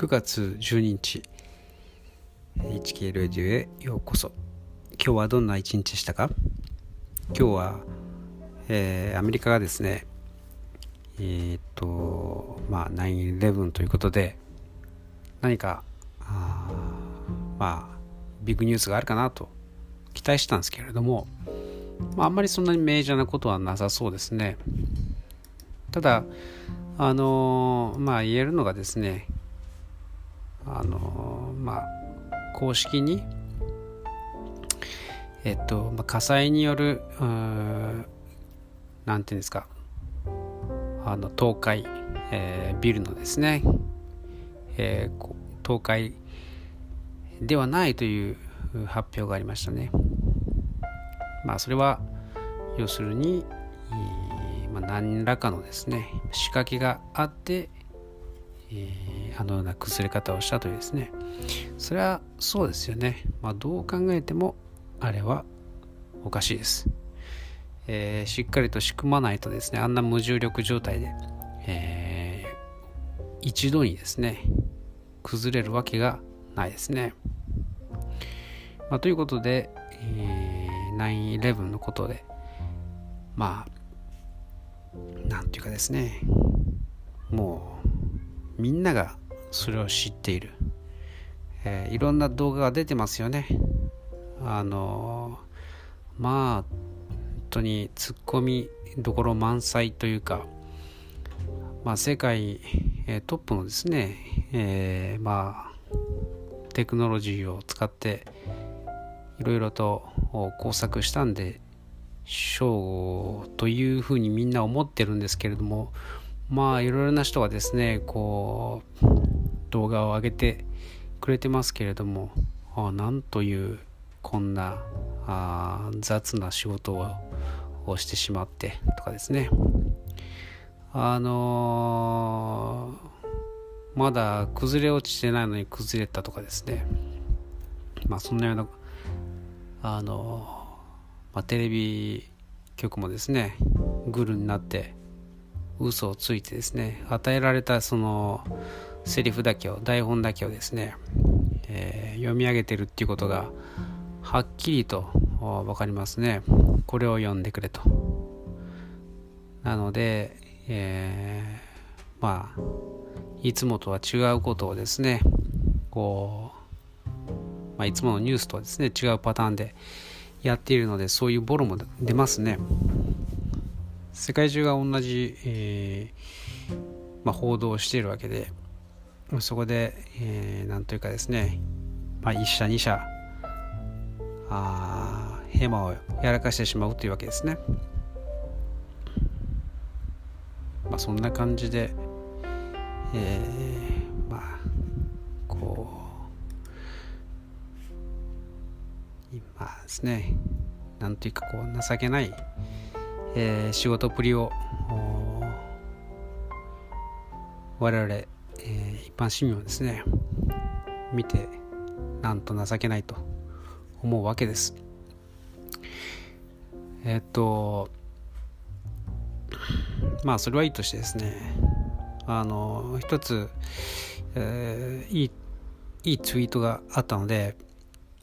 9月12日 HKLEDU へようこそ。今日はどんな一日でしたか？今日は、アメリカがですね9/11 ということで何かビッグニュースがあるかなと期待したんですけれども、あんまりそんなにメジャーなことはなさそうですね。ただ言えるのがですね公式に火災による倒壊、ビルのですね、倒壊ではないという発表がありましたね。それは要するに、何らかのですね仕掛けがあって、あのような崩れ方をしたというですね。それはそうですよね。どう考えてもあれはおかしいです。しっかりと仕組まないとですね、あんな無重力状態で、一度にですね崩れるわけがないですね。ということで、9/11 のことでもうみんながそれを知っている、いろんな動画が出てますよね。本当に突っ込みどころ満載というか、世界トップのですね、テクノロジーを使っていろいろと工作したんでしょうというふうにみんな思ってるんですけれども、いろいろな人がですね動画を上げてくれてますけれども、なんというこんな雑な仕事をしてしまってとかですね、まだ崩れ落ちてないのに崩れたとかですね、そんなようなテレビ局もですねグルになって嘘をついてですね、与えられたそのセリフだけを台本だけをですね、読み上げてるっていうことがはっきりと分かりますね。これを読んでくれと。なので、いつもとは違うことをですねいつものニュースとはですね違うパターンでやっているので、そういうボロも出ますね。世界中が同じ、報道をしているわけで、そこで、1社2社ヘマをやらかしてしまうというわけですね。そんな感じで、今ですねなんていうか情けない、仕事っぷりを我々、一般市民はですね見てなんと情けないと思うわけです。それはいいとしてですね、一つ、いいツイートがあったので、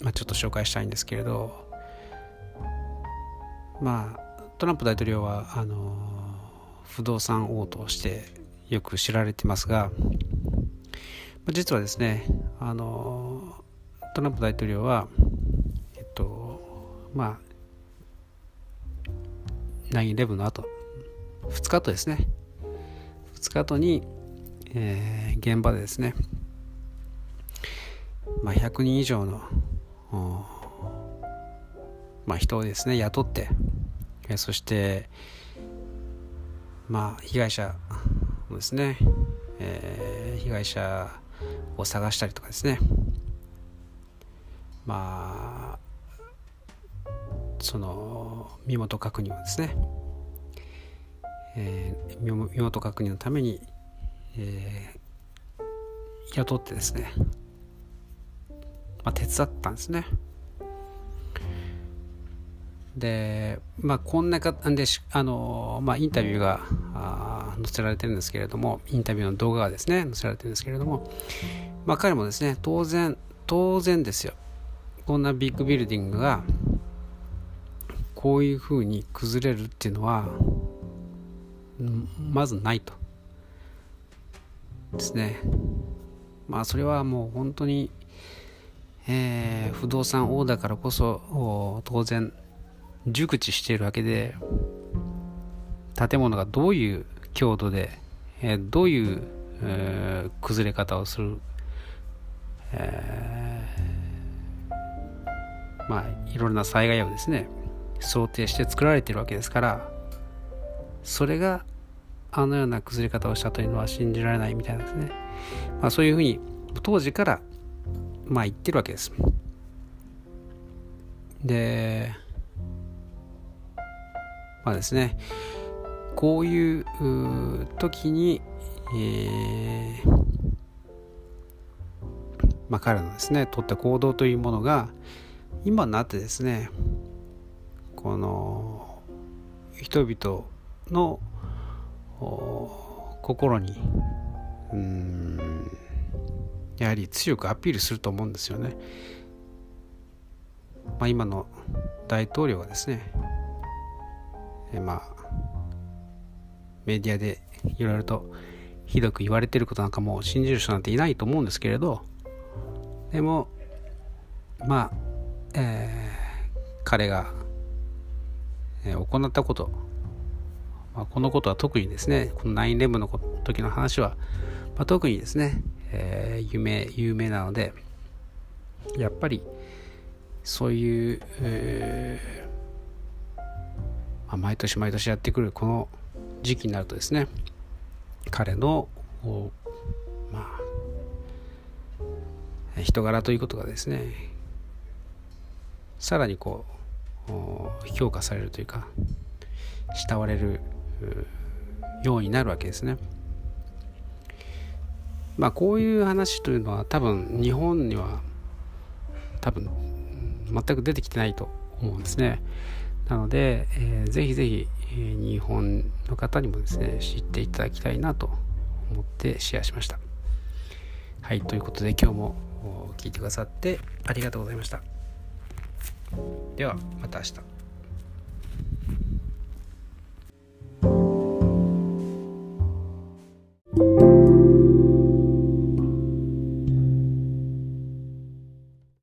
ちょっと紹介したいんですけれど、トランプ大統領は不動産王としてよく知られてますが、実はですねトランプ大統領は9/11 の後2日後ですね、2日後に、現場でですね、100人以上の、人をですね雇って、そして被害者のですね、被害者を探したりとかですね、その身元確認をですね、身元確認のために、雇ってですね、手伝ったんですね。で、こんなかでインタビューが載せられてるんですけれども、インタビューの動画がですね載せられてるんですけれども、まあ、彼もですね当然ですよ、こんなビッグビルディングがこういう風に崩れるっていうのはまずないとですね。まあそれはもう本当に、不動産王だからこそ当然熟知しているわけで、建物がどういう強度で、どういう、崩れ方をする、まあいろんな災害をですね想定して作られているわけですから、それがあのような崩れ方をしたというのは信じられないみたいなんですね。まあ、そういうふうに当時からまあ言ってるわけです。でまあですね、こういう時に、まあ、彼のですね取った行動というものが今になってですね、この人々の心にやはり強くアピールすると思うんですよね。まあ、今の大統領がですね、まあメディアでいろいろとひどく言われてることなんかもう信じる人なんていないと思うんですけれど、でもまあ、彼が行ったこと、まあ、このことは特にですね、この 9/11 の時の話は、まあ、特にですね、有名なので、やっぱりそういう、まあ、毎年やってくるこの時期になるとですね、彼の、まあ、人柄ということがですねさらにこう評価されるというか慕われるようになるわけですね。まあ、こういう話というのは多分日本には多分全く出てきてないと思うんですね。なので、ぜひ日本の方にもですね知っていただきたいなと思ってシェアしました。はい、ということで今日も聞いてくださってありがとうございました。ではまた明日。